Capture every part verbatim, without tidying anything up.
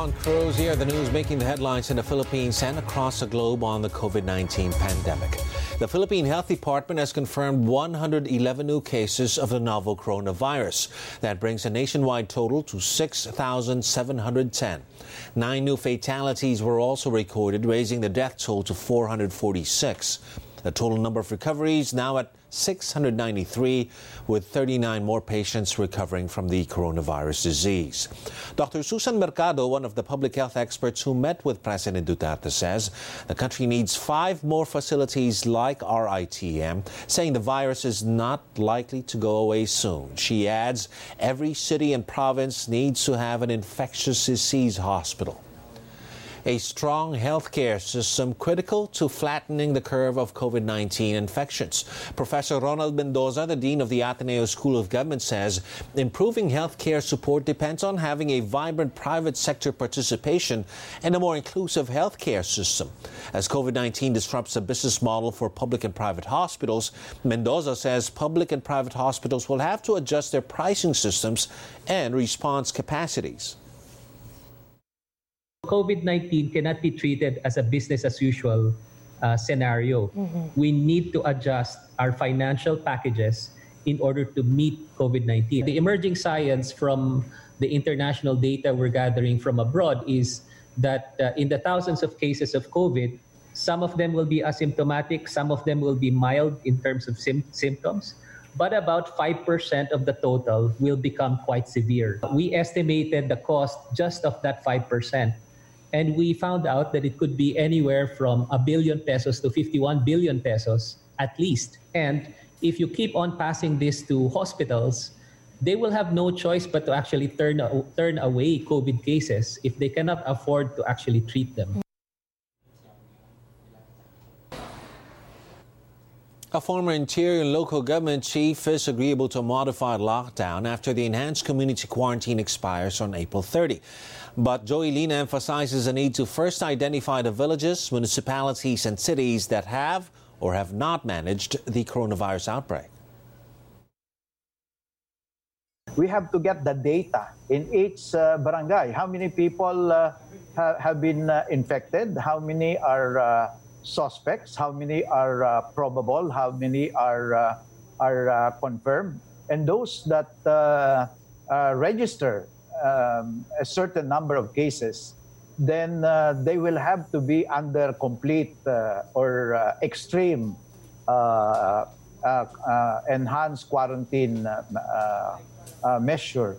Ron Crowes here. The news making the headlines in the Philippines and across the globe on the COVID nineteen pandemic. The Philippine Health Department has confirmed one hundred eleven new cases of the novel coronavirus. That brings the nationwide total to six thousand seven hundred ten. Nine new fatalities were also recorded, raising the death toll to four hundred forty-six. The total number of recoveries now at six hundred ninety-three, with thirty-nine more patients recovering from the coronavirus disease. Doctor Susan Mercado, one of the public health experts who met with President Duterte, says the country needs five more facilities like our I T M, saying the virus is not likely to go away soon. She adds every city and province needs to have an infectious disease hospital. A strong healthcare system critical to flattening the curve of COVID nineteen infections. Professor Ronald Mendoza, the dean of the Ateneo School of Government, says improving healthcare support depends on having a vibrant private sector participation and a more inclusive healthcare system. As COVID nineteen disrupts the business model for public and private hospitals, Mendoza says public and private hospitals will have to adjust their pricing systems and response capacities. COVID nineteen cannot be treated as a business as usual uh, scenario. Mm-hmm. We need to adjust our financial packages in order to meet COVID nineteen. The emerging science from the international data we're gathering from abroad is that uh, in the thousands of cases of COVID, some of them will be asymptomatic, some of them will be mild in terms of sim- symptoms, but about five percent of the total will become quite severe. We estimated the cost just of that five percent. And we found out that it could be anywhere from a billion pesos to fifty-one billion pesos at least. And if you keep on passing this to hospitals, they will have no choice but to actually turn, turn away COVID cases if they cannot afford to actually treat them. A former Interior and Local Government chief is agreeable to a modified lockdown after the enhanced community quarantine expires on April thirtieth. But Joey Lina emphasizes the need to first identify the villages, municipalities, and cities that have or have not managed the coronavirus outbreak. We have to get the data in each uh, barangay. How many people uh, ha- have been uh, infected? How many are... Uh, suspects, how many are uh, probable, how many are uh, are uh, confirmed, and those that uh, uh, register um, a certain number of cases, then uh, they will have to be under complete uh, or uh, extreme uh, uh, uh, enhanced quarantine uh, uh, measure.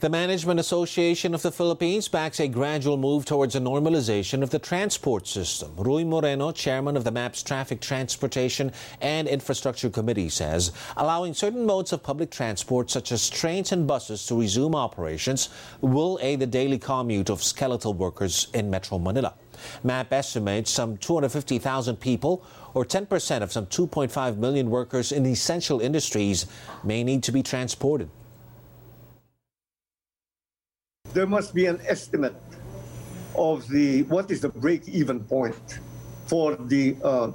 The Management Association of the Philippines backs a gradual move towards a normalization of the transport system. Rui Moreno, chairman of the M A P S Traffic, Transportation and Infrastructure Committee, says allowing certain modes of public transport such as trains and buses to resume operations will aid the daily commute of skeletal workers in Metro Manila. M A P estimates some two hundred fifty thousand people, or ten percent of some two point five million workers in essential industries, may need to be transported. There must be an estimate of the what is the break-even point for the uh,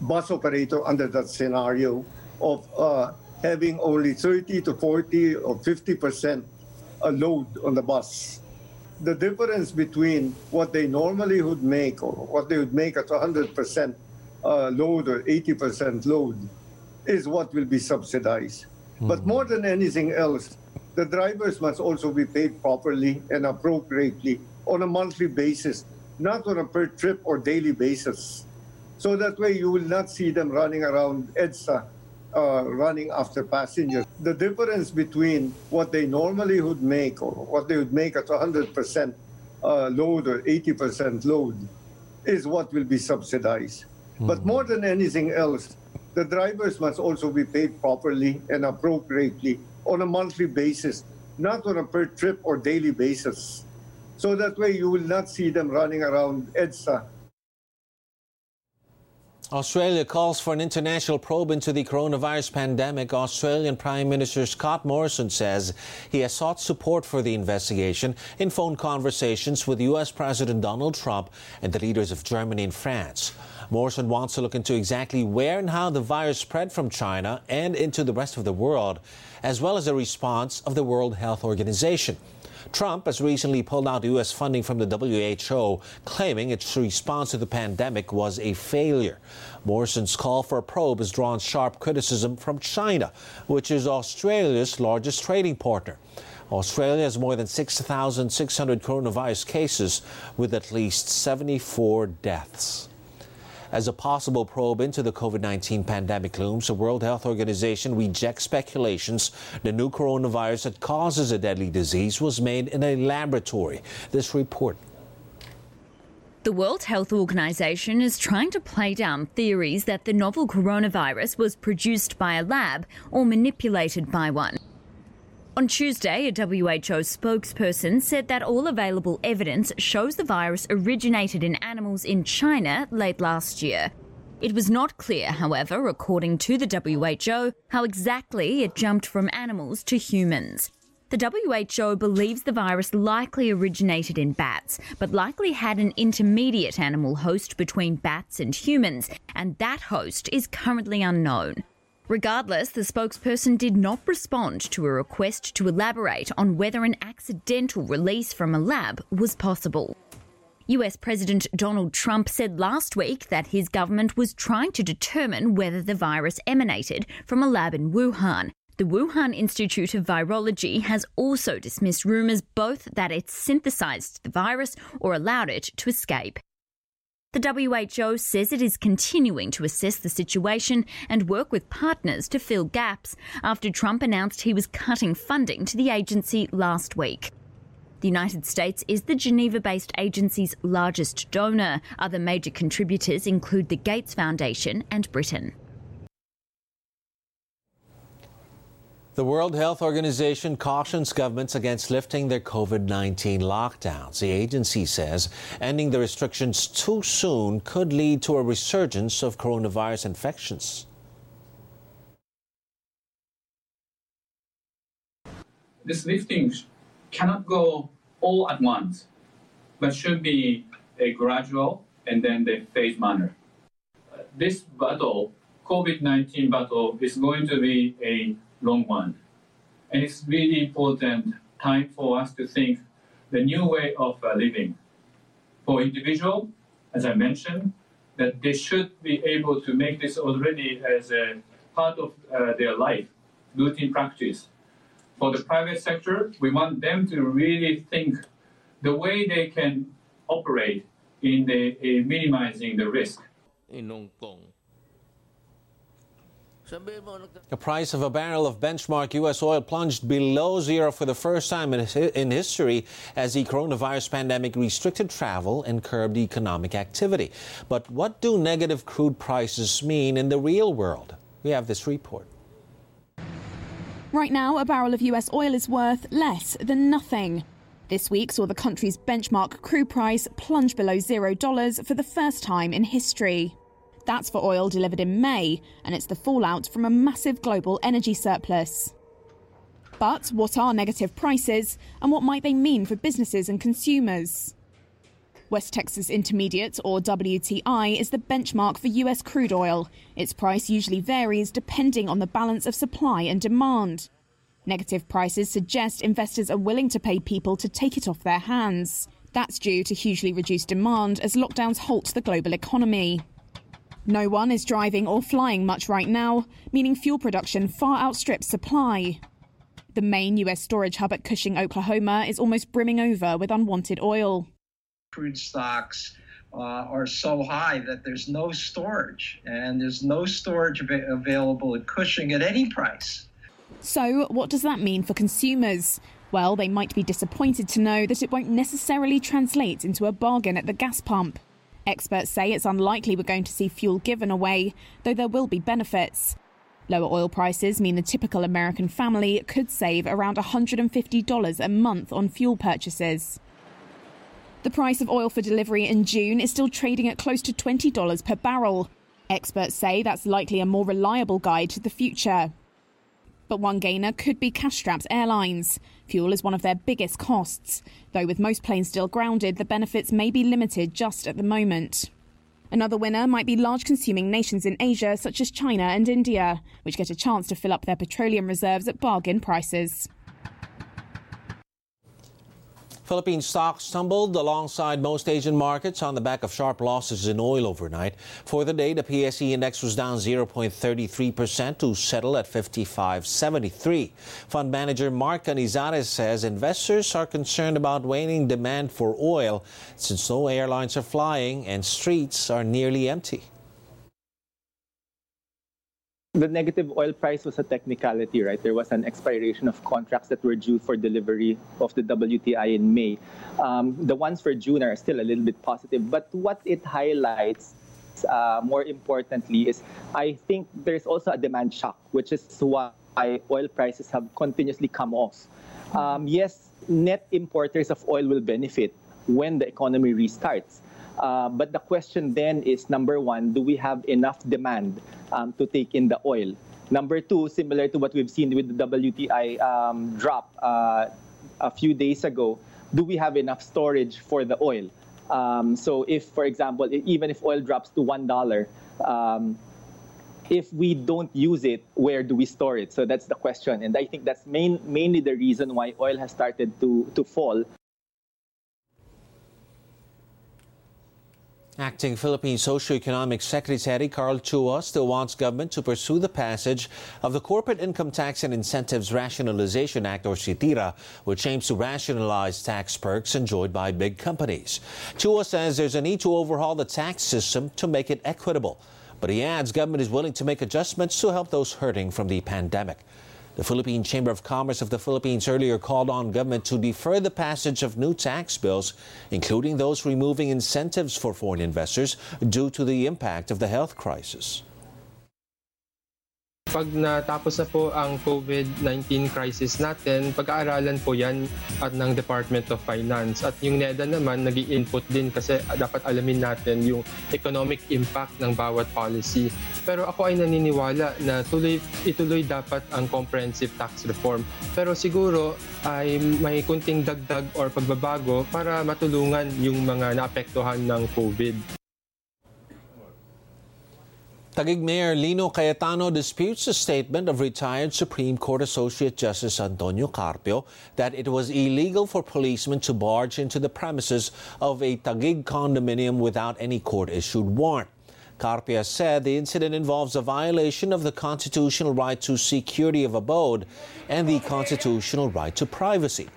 bus operator under that scenario of uh, having only thirty to forty or fifty percent a load on the bus. The difference between what they normally would make or what they would make at one hundred percent uh, load or eighty percent load is what will be subsidized. Mm-hmm. But more than anything else, the drivers must also be paid properly and appropriately on a monthly basis, not on a per trip or daily basis. So that way you will not see them running around EDSA, uh, running after passengers. The difference between what they normally would make or what they would make at one hundred percent uh, load or eighty percent load is what will be subsidized. Mm-hmm. But more than anything else, the drivers must also be paid properly and appropriately on a monthly basis, not on a per trip or daily basis. So that way you will not see them running around EDSA. Australia calls for an international probe into the coronavirus pandemic. Australian Prime Minister Scott Morrison says he has sought support for the investigation in phone conversations with U S President Donald Trump and the leaders of Germany and France. Morrison wants to look into exactly where and how the virus spread from China and into the rest of the world, as well as a response of the World Health Organization. Trump has recently pulled out U S funding from the W H O, claiming its response to the pandemic was a failure. Morrison's call for a probe has drawn sharp criticism from China, which is Australia's largest trading partner. Australia has more than six thousand six hundred coronavirus cases, with at least seventy-four deaths. As a possible probe into the COVID nineteen pandemic looms, the World Health Organization rejects speculations the new coronavirus that causes a deadly disease was made in a laboratory. This report. The World Health Organization is trying to play down theories that the novel coronavirus was produced by a lab or manipulated by one. On Tuesday, a W H O spokesperson said that all available evidence shows the virus originated in animals in China late last year. It was not clear, however, according to the W H O, how exactly it jumped from animals to humans. The W H O believes the virus likely originated in bats, but likely had an intermediate animal host between bats and humans, and that host is currently unknown. Regardless, the spokesperson did not respond to a request to elaborate on whether an accidental release from a lab was possible. U S President Donald Trump said last week that his government was trying to determine whether the virus emanated from a lab in Wuhan. The Wuhan Institute of Virology has also dismissed rumours both that it synthesised the virus or allowed it to escape. The W H O says it is continuing to assess the situation and work with partners to fill gaps after Trump announced he was cutting funding to the agency last week. The United States is the Geneva-based agency's largest donor. Other major contributors include the Gates Foundation and Britain. The World Health Organization cautions governments against lifting their COVID nineteen lockdowns. The agency says ending the restrictions too soon could lead to a resurgence of coronavirus infections. This lifting cannot go all at once, but should be a gradual and then a phased manner. This battle, COVID nineteen battle, is going to be a long one. And it's really important time for us to think the new way of uh, living. For individual, as I mentioned, that they should be able to make this already as a part of uh, their life, routine practice. For the private sector, we want them to really think the way they can operate in the, uh, minimizing the risk. In Hong Kong. The price of a barrel of benchmark U S oil plunged below zero for the first time in history as the coronavirus pandemic restricted travel and curbed economic activity. But what do negative crude prices mean in the real world? We have this report. Right now, a barrel of U S oil is worth less than nothing. This week saw the country's benchmark crude price plunge below zero dollars for the first time in history. That's for oil delivered in May, and it's the fallout from a massive global energy surplus. But what are negative prices, and what might they mean for businesses and consumers? West Texas Intermediate, or W T I, is the benchmark for U S crude oil. Its price usually varies depending on the balance of supply and demand. Negative prices suggest investors are willing to pay people to take it off their hands. That's due to hugely reduced demand as lockdowns halt the global economy. No one is driving or flying much right now, meaning fuel production far outstrips supply. The main U S storage hub at Cushing, Oklahoma, is almost brimming over with unwanted oil. Crude stocks uh, are so high that there's no storage, and there's no storage av- available at Cushing at any price. So what does that mean for consumers? Well, they might be disappointed to know that it won't necessarily translate into a bargain at the gas pump. Experts say it's unlikely we're going to see fuel given away, though there will be benefits. Lower oil prices mean the typical American family could save around one hundred fifty dollars a month on fuel purchases. The price of oil for delivery in June is still trading at close to twenty dollars per barrel. Experts say that's likely a more reliable guide to the future. But one gainer could be cash-strapped airlines. Fuel is one of their biggest costs, though with most planes still grounded, the benefits may be limited just at the moment. Another winner might be large-consuming nations in Asia, such as China and India, which get a chance to fill up their petroleum reserves at bargain prices. Philippine stocks tumbled alongside most Asian markets on the back of sharp losses in oil overnight. For the day, the P S E index was down zero point three three percent to settle at fifty-five seventy-three. Fund manager Mark Canizares says investors are concerned about waning demand for oil since no airlines are flying and streets are nearly empty. The negative oil price was a technicality, right? There was an expiration of contracts that were due for delivery of the W T I in May. Um, the ones for June are still a little bit positive. But what it highlights, uh, more importantly, is I think there's also a demand shock, which is why oil prices have continuously come off. Um, yes, net importers of oil will benefit when the economy restarts. Uh, but the question then is, number one, do we have enough demand um, to take in the oil? Number two, similar to what we've seen with the W T I um, drop uh, a few days ago, do we have enough storage for the oil? Um, so if, for example, even if oil drops to one dollar, um, if we don't use it, where do we store it? So that's the question. And I think that's main, mainly the reason why oil has started to, to fall. Acting Philippine Socioeconomic Secretary Carl Chua still wants government to pursue the passage of the Corporate Income Tax and Incentives Rationalization Act, or CITIRA, which aims to rationalize tax perks enjoyed by big companies. Chua says there's a need to overhaul the tax system to make it equitable. But he adds government is willing to make adjustments to help those hurting from the pandemic. The Philippine Chamber of Commerce of the Philippines earlier called on government to defer the passage of new tax bills, including those removing incentives for foreign investors due to the impact of the health crisis. Pag natapos na po ang COVID nineteen crisis natin, pag-aaralan po yan at ng Department of Finance. At yung NEDA naman, nag-i-input din kasi dapat alamin natin yung economic impact ng bawat policy. Pero ako ay naniniwala na tuloy, ituloy dapat ang comprehensive tax reform. Pero siguro ay may kunting dagdag or pagbabago para matulungan yung mga naapektuhan ng COVID. Taguig Mayor Lino Cayetano disputes the statement of retired Supreme Court Associate Justice Antonio Carpio that it was illegal for policemen to barge into the premises of a Taguig condominium without any court-issued warrant. Carpio said the incident involves a violation of the constitutional right to security of abode and the constitutional right to privacy.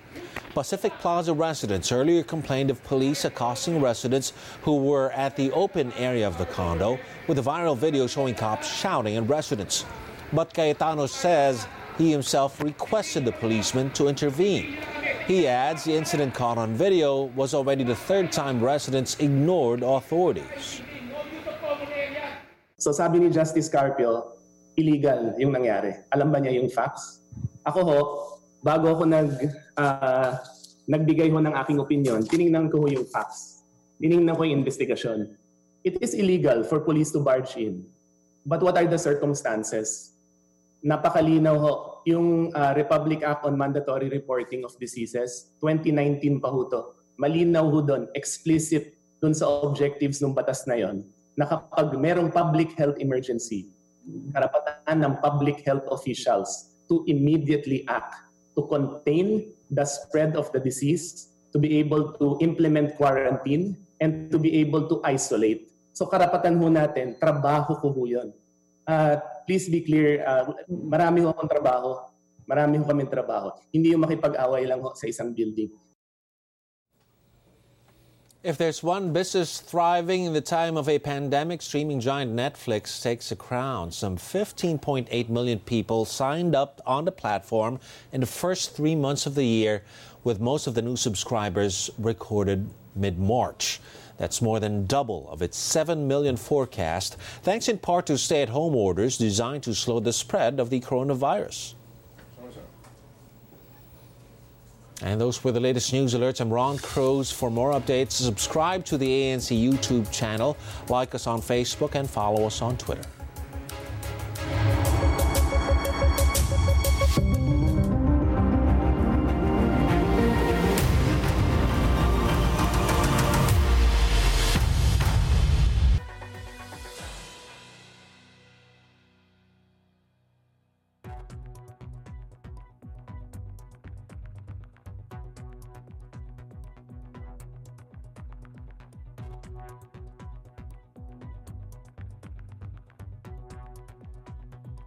Pacific Plaza residents earlier complained of police accosting residents who were at the open area of the condo, with a viral video showing cops shouting at residents. But Cayetano says he himself requested the policemen to intervene. He adds the incident caught on video was already the third time residents ignored authorities. So sabi ni Justice Carpio, illegal yung nangyari. Alam ba niya yung facts? Ako ho, bago ako nag, uh, nagbigay ho ng aking opinion, tinignan ko ho yung facts. Tinignan ko yung investigasyon. It is illegal for police to barge in. But what are the circumstances? Napakalinaw ho. Yung uh, Republic Act on Mandatory Reporting of Diseases, twenty nineteen pa ho to. Malinaw ho doon, explicit doon sa objectives ng batas na yon, na kapag merong public health emergency, karapatan ng public health officials to immediately act to contain the spread of the disease, to be able to implement quarantine, and to be able to isolate. So karapatan ho natin, trabaho ko ho yun. Uh, please be clear, uh, marami ho akong trabaho. Marami ho kaming trabaho. Hindi yung makipag-away lang ho sa isang building. If there's one business thriving in the time of a pandemic, streaming giant Netflix takes the crown. Some fifteen point eight million people signed up on the platform in the first three months of the year, with most of the new subscribers recorded mid-March. That's more than double of its seven million forecast, thanks in part to stay-at-home orders designed to slow the spread of the coronavirus. And those were the latest news alerts. I'm Ron Crowes. For more updates, subscribe to the A N C YouTube channel, like us on Facebook, and follow us on Twitter.